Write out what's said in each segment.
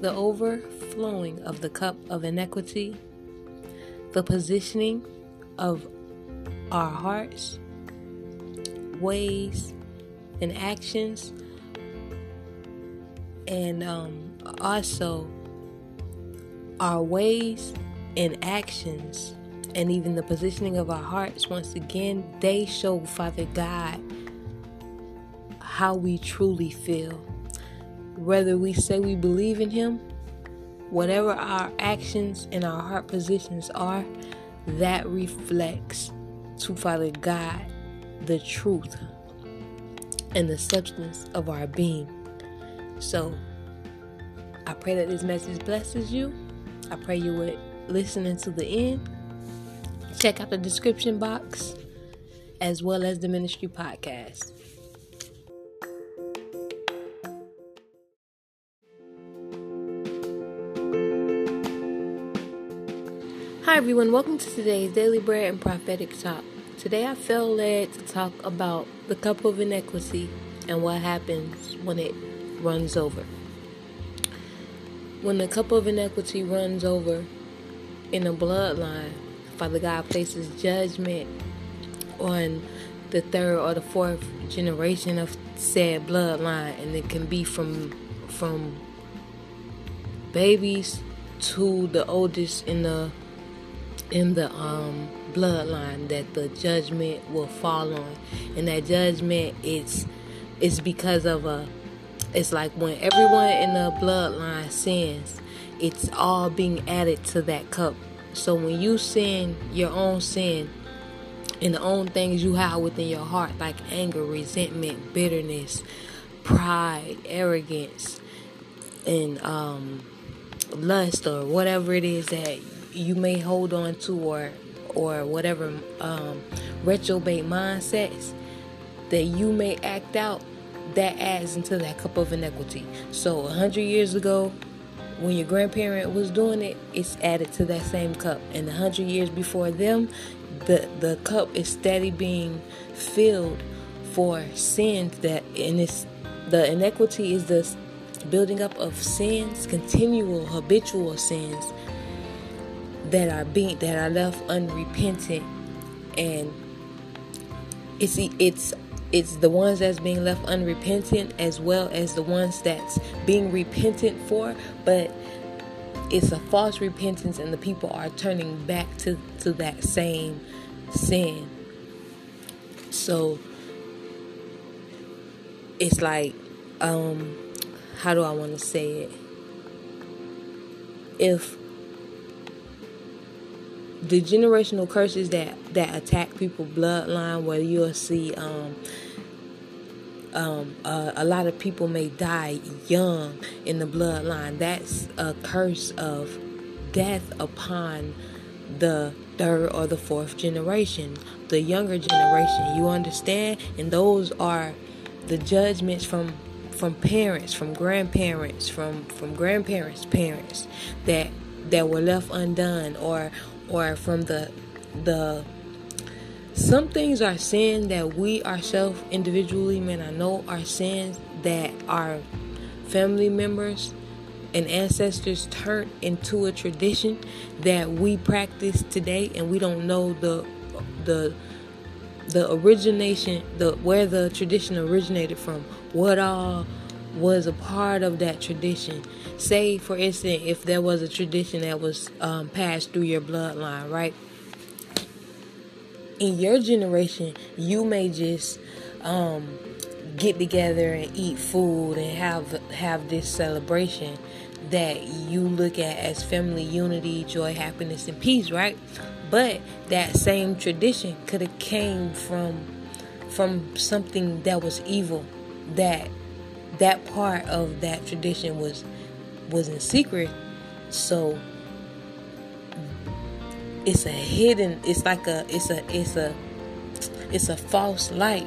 the overflowing of the cup of iniquity, the positioning of our hearts, ways, and actions, and also our ways and actions, and even the positioning of our hearts. Once again, they show, Father God, how we truly feel. Whether we say we believe in Him, whatever our actions and our heart positions are, that reflects to Father God the truth and the substance of our being. So I pray that this message blesses you. I pray you would listen until the end. Check out the description box as well as the Ministry Podcast. Hi everyone, welcome to today's Daily Bread and Prophetic Talk. Today I felt led to talk about the cup of iniquity and what happens when it runs over. When the cup of iniquity runs over in a bloodline, Father God places judgment on the third or the fourth generation of said bloodline, and it can be from babies to the oldest in the bloodline that the judgment will fall on. And that judgment it's because of it's like when everyone in the bloodline sins, it's all being added to that cup. So when you sin your own sin and the own things you have within your heart, like anger, resentment, bitterness, pride, arrogance, and lust, or whatever it is that you may hold on to, or whatever retrobate mindsets that you may act out, that adds into that cup of inequity. So 100 years ago, when your grandparent was doing it, it's added to that same cup. And 100 years before them, the cup is steady being filled for sins that, and it's, the inequity is the building up of sins, continual habitual sins that are left unrepentant, and it's the ones that's being left unrepentant as well as the ones that's being repentant for, but it's a false repentance, and the people are turning back to that same sin. So it's like, how do I want to say it? If the generational curses that attack people bloodline, where you'll see a lot of people may die young in the bloodline. That's a curse of death upon the third or the fourth generation, the younger generation. You understand? And those are the judgments from parents, from grandparents, from grandparents' parents that were left undone, or from the some things are sin that we ourselves individually may not know are sins that our family members and ancestors turned into a tradition that we practice today, and we don't know the origination, where the tradition originated from, what all was a part of that tradition. Say, for instance, if there was a tradition that was passed through your bloodline, right? In your generation, you may just get together and eat food and have this celebration that you look at as family unity, joy, happiness, and peace, right? But that same tradition could have came from something that was evil, that part of that tradition was in secret. So it's a hidden, it's a false light.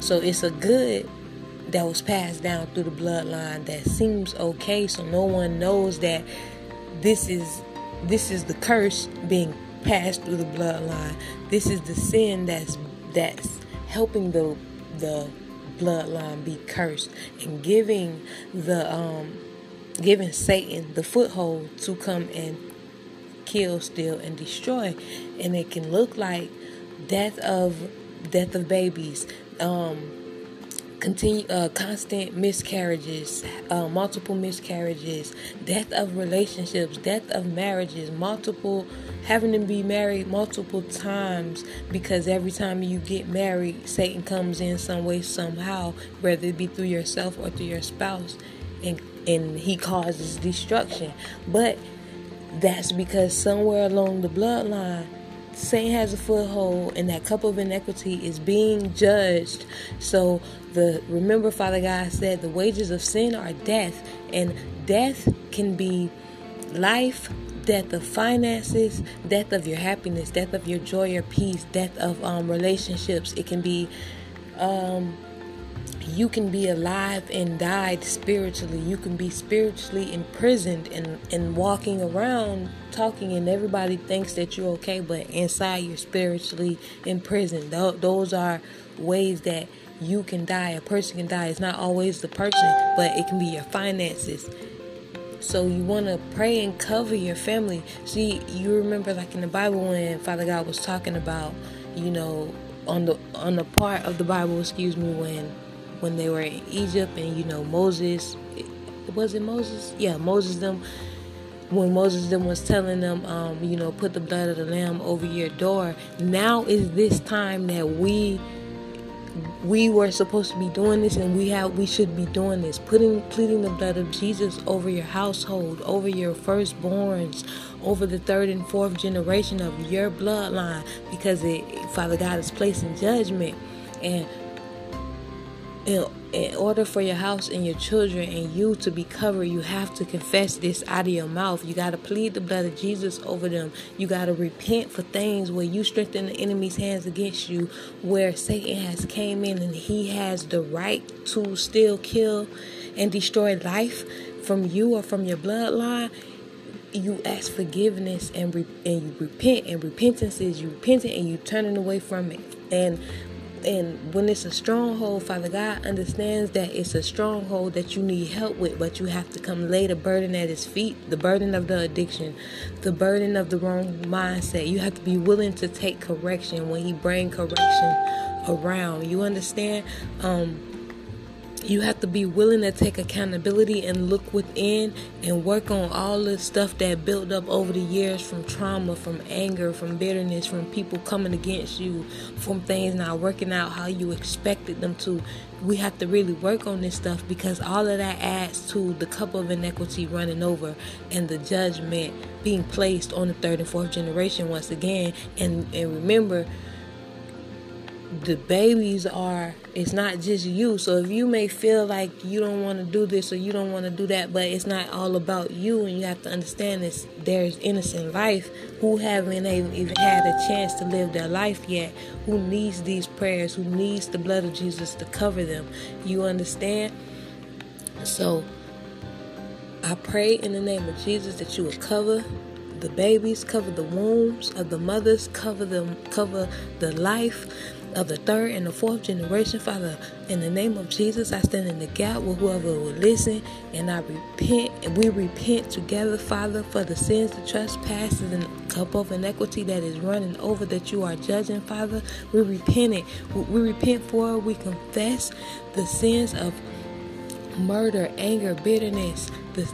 So it's a good that was passed down through the bloodline that seems okay, so no one knows that this is the curse being passed through the bloodline. This is the sin that's helping the bloodline be cursed and giving the giving Satan the foothold to come and kill, steal, and destroy. And it can look like death of babies, constant miscarriages, multiple miscarriages, death of relationships, death of marriages, having to be married multiple times, because every time you get married, Satan comes in some way, somehow, whether it be through yourself or through your spouse, and he causes destruction. But that's because somewhere along the bloodline, Satan has a foothold, and that cup of inequity is being judged. So remember, Father God said the wages of sin are death, and death can be life, death of finances, death of your happiness, death of your joy, your peace, death of relationships. It can be you can be alive and died spiritually. You can be spiritually imprisoned and walking around talking, and everybody thinks that you're okay, but inside you're spiritually imprisoned. Those are ways that you can die. A person can die. It's not always the person, but it can be your finances. So you want to pray and cover your family. See, you remember, like in the Bible, when Father God was talking about, on the part of the Bible, when they were in Egypt, and Moses was telling them, put the blood of the lamb over your door. Now is this time that we were supposed to be doing this, and we should be doing this, pleading the blood of Jesus over your household, over your firstborns, over the third and fourth generation of your bloodline, because Father God is placing judgment. And in order for your house and your children and you to be covered, you have to confess this out of your mouth. You got to plead the blood of Jesus over them. You got to repent for things where you strengthen the enemy's hands against you, where Satan has came in and he has the right to steal, kill, and destroy life from you or from your bloodline. You ask forgiveness and you repent, and repentance is you repenting and you turning away from it. And when it's a stronghold, Father God understands that it's a stronghold that you need help with, but you have to come lay the burden at his feet, the burden of the addiction, the burden of the wrong mindset. You have to be willing to take correction when he brings correction around. You understand? You have to be willing to take accountability and look within and work on all the stuff that built up over the years, from trauma, from anger, from bitterness, from people coming against you, from things not working out how you expected them to. We have to really work on this stuff, because all of that adds to the cup of inequity running over and the judgment being placed on the third and fourth generation once again. And remember, the babies it's not just you. So if you may feel like you don't want to do this or you don't want to do that, but it's not all about you, and you have to understand this. There's innocent life who haven't even had a chance to live their life yet, who needs these prayers, who needs the blood of Jesus to cover them. You understand? So I pray in the name of Jesus that you will cover the babies, cover the wombs of the mothers, cover the life of the third and the fourth generation. Father, in the name of Jesus, I stand in the gap with whoever will listen, and I repent, and we repent together, Father, for the sins, the trespasses, and the cup of inequity that is running over that you are judging, Father. We repent it. We repent for it. We confess the sins of murder, anger, bitterness, the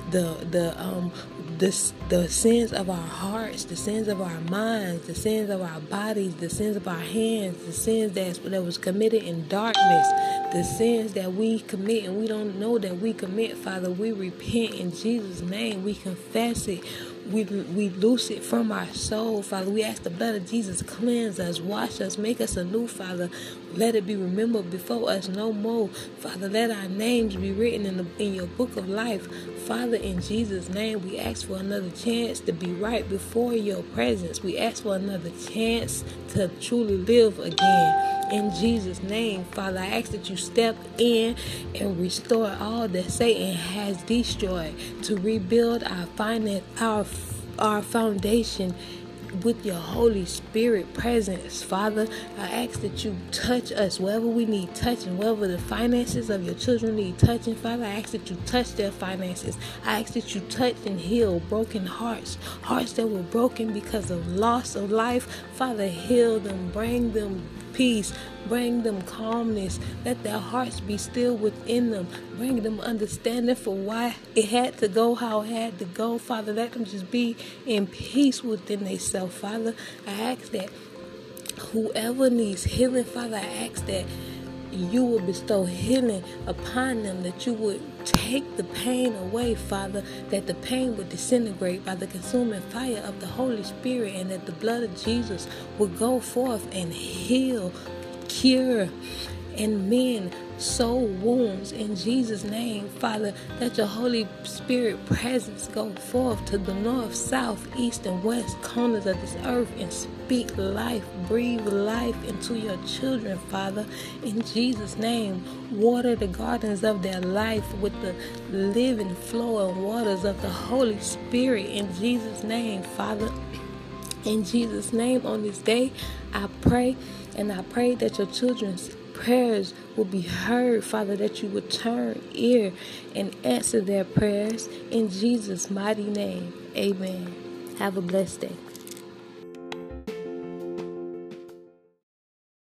sins of our hearts, the sins of our minds, the sins of our bodies, the sins of our hands, the sins that was committed in darkness, the sins that we commit and we don't know that we commit, Father. We repent in Jesus' name. We confess it. We loose it from our soul, Father. We ask the blood of Jesus cleanse us, wash us, make us anew, Father. Let it be remembered before us no more, Father. Let our names be written in your book of life, Father. In Jesus' name, we ask for another chance to be right before your presence. We ask for another chance to truly live again. In Jesus' name, Father, I ask that you step in and restore all that Satan has destroyed, to rebuild our foundation with your Holy Spirit presence, Father. I ask that you touch us wherever we need touching, wherever the finances of your children need touching, Father. I ask that you touch their finances. I ask that you touch and heal broken hearts, hearts that were broken because of loss of life. Father, heal them, bring them peace, bring them calmness, let their hearts be still within them, bring them understanding for why it had to go, how it had to go, Father. Let them just be in peace within themselves, Father. I ask that whoever needs healing, Father, I ask that you will bestow healing upon them, that you would take the pain away, Father, that the pain would disintegrate by the consuming fire of the Holy Spirit, and that the blood of Jesus would go forth and heal, cure, and mend soul wounds in Jesus' name, Father. Let your Holy Spirit presence go forth to the north, south, east, and west corners of this earth and speak life, breathe life into your children, Father. In Jesus' name, water the gardens of their life with the living, flowing waters of the Holy Spirit. In Jesus' name, Father. In Jesus' name, on this day, I pray, and I pray that your children's prayers will be heard, Father, that you would turn ear and answer their prayers in Jesus' mighty name. Amen. Have a blessed day.